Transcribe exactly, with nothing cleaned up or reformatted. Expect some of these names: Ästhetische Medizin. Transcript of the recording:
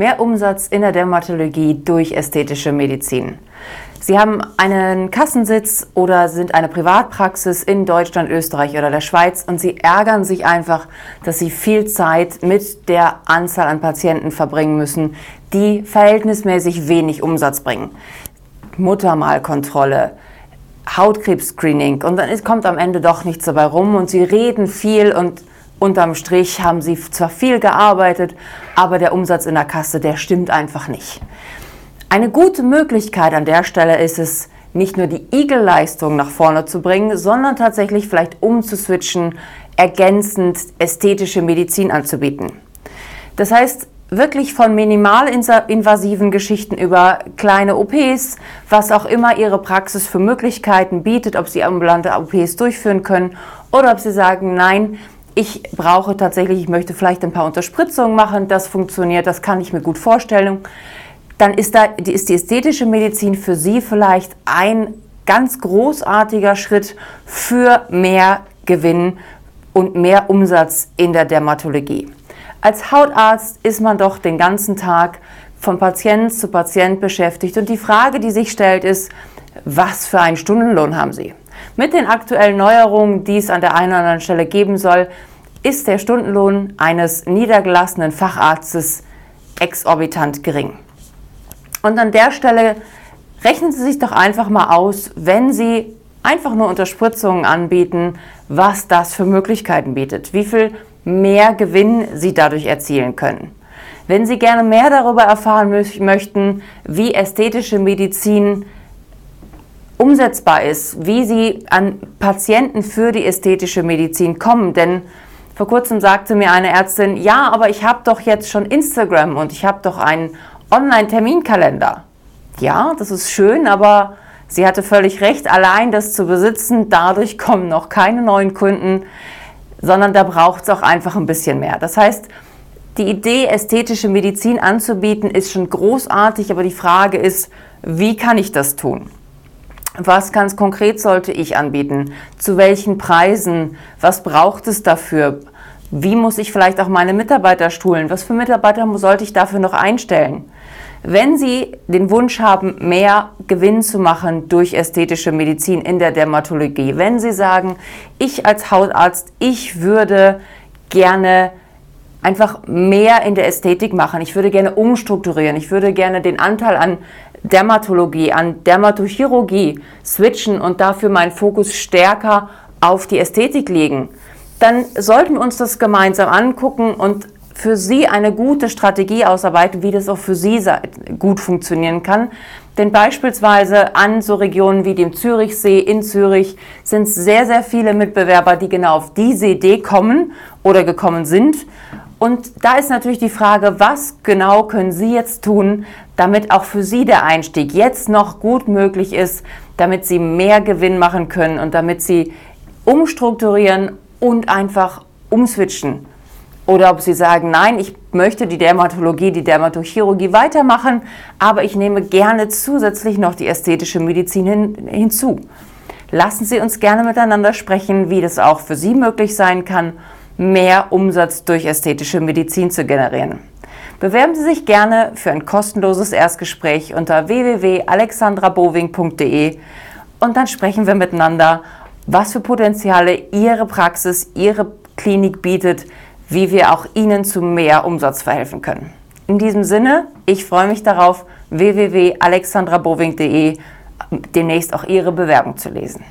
Mehr Umsatz in der Dermatologie durch ästhetische Medizin. Sie haben einen Kassensitz oder sind eine Privatpraxis in Deutschland, Österreich oder der Schweiz und Sie ärgern sich einfach, dass Sie viel Zeit mit der Anzahl an Patienten verbringen müssen, die verhältnismäßig wenig Umsatz bringen. Muttermalkontrolle, Hautkrebs-Screening und dann kommt am Ende doch nichts dabei rum und Sie reden viel und unterm Strich haben Sie zwar viel gearbeitet, aber der Umsatz in der Kasse, der stimmt einfach nicht. Eine gute Möglichkeit an der Stelle ist es, nicht nur die Igelleistung nach vorne zu bringen, sondern tatsächlich vielleicht umzuswitchen, ergänzend ästhetische Medizin anzubieten. Das heißt, wirklich von minimalinvasiven Geschichten über kleine O Ps, was auch immer Ihre Praxis für Möglichkeiten bietet, ob Sie ambulante O Ps durchführen können oder ob Sie sagen, nein, ich brauche tatsächlich, ich möchte vielleicht ein paar Unterspritzungen machen, das funktioniert, das kann ich mir gut vorstellen. Dann ist, da, ist die ästhetische Medizin für Sie vielleicht ein ganz großartiger Schritt für mehr Gewinn und mehr Umsatz in der Dermatologie. Als Hautarzt ist man doch den ganzen Tag von Patient zu Patient beschäftigt und die Frage, die sich stellt, ist, was für einen Stundenlohn haben Sie? Mit den aktuellen Neuerungen, die es an der einen oder anderen Stelle geben soll, ist der Stundenlohn eines niedergelassenen Facharztes exorbitant gering. Und an der Stelle rechnen Sie sich doch einfach mal aus, wenn Sie einfach nur Unterspritzungen anbieten, was das für Möglichkeiten bietet, wie viel mehr Gewinn Sie dadurch erzielen können. Wenn Sie gerne mehr darüber erfahren möchten, wie ästhetische Medizin umsetzbar ist, wie Sie an Patienten für die ästhetische Medizin kommen, denn vor kurzem sagte mir eine Ärztin, ja, aber ich habe doch jetzt schon Instagram und ich habe doch einen Online-Terminkalender. Ja, das ist schön, aber sie hatte völlig recht, allein das zu besitzen, dadurch kommen noch keine neuen Kunden, sondern da braucht es auch einfach ein bisschen mehr. Das heißt, die Idee, ästhetische Medizin anzubieten, ist schon großartig, aber die Frage ist, wie kann ich das tun? Was ganz konkret sollte ich anbieten? Zu welchen Preisen? Was braucht es dafür? Wie muss ich vielleicht auch meine Mitarbeiter schulen? Was für Mitarbeiter sollte ich dafür noch einstellen? Wenn Sie den Wunsch haben, mehr Gewinn zu machen durch ästhetische Medizin in der Dermatologie, wenn Sie sagen, ich als Hautarzt, ich würde gerne einfach mehr in der Ästhetik machen, ich würde gerne umstrukturieren, ich würde gerne den Anteil an Dermatologie, an Dermatochirurgie switchen und dafür meinen Fokus stärker auf die Ästhetik legen, dann sollten wir uns das gemeinsam angucken und für Sie eine gute Strategie ausarbeiten, wie das auch für Sie gut funktionieren kann. Denn beispielsweise an so Regionen wie dem Zürichsee in Zürich sind sehr, sehr viele Mitbewerber, die genau auf diese Idee kommen oder gekommen sind. Und da ist natürlich die Frage, was genau können Sie jetzt tun, damit auch für Sie der Einstieg jetzt noch gut möglich ist, damit Sie mehr Gewinn machen können und damit Sie umstrukturieren und einfach umswitchen. Oder ob Sie sagen, nein, ich möchte die Dermatologie, die Dermatochirurgie weitermachen, aber ich nehme gerne zusätzlich noch die ästhetische Medizin hin, hinzu. Lassen Sie uns gerne miteinander sprechen, wie das auch für Sie möglich sein kann, mehr Umsatz durch ästhetische Medizin zu generieren. Bewerben Sie sich gerne für ein kostenloses Erstgespräch unter w w w punkt alexandra bowing punkt de und dann sprechen wir miteinander, was für Potenziale Ihre Praxis, Ihre Klinik bietet, wie wir auch Ihnen zu mehr Umsatz verhelfen können. In diesem Sinne, ich freue mich darauf, w w w punkt alexandra bowing punkt de demnächst auch Ihre Bewerbung zu lesen.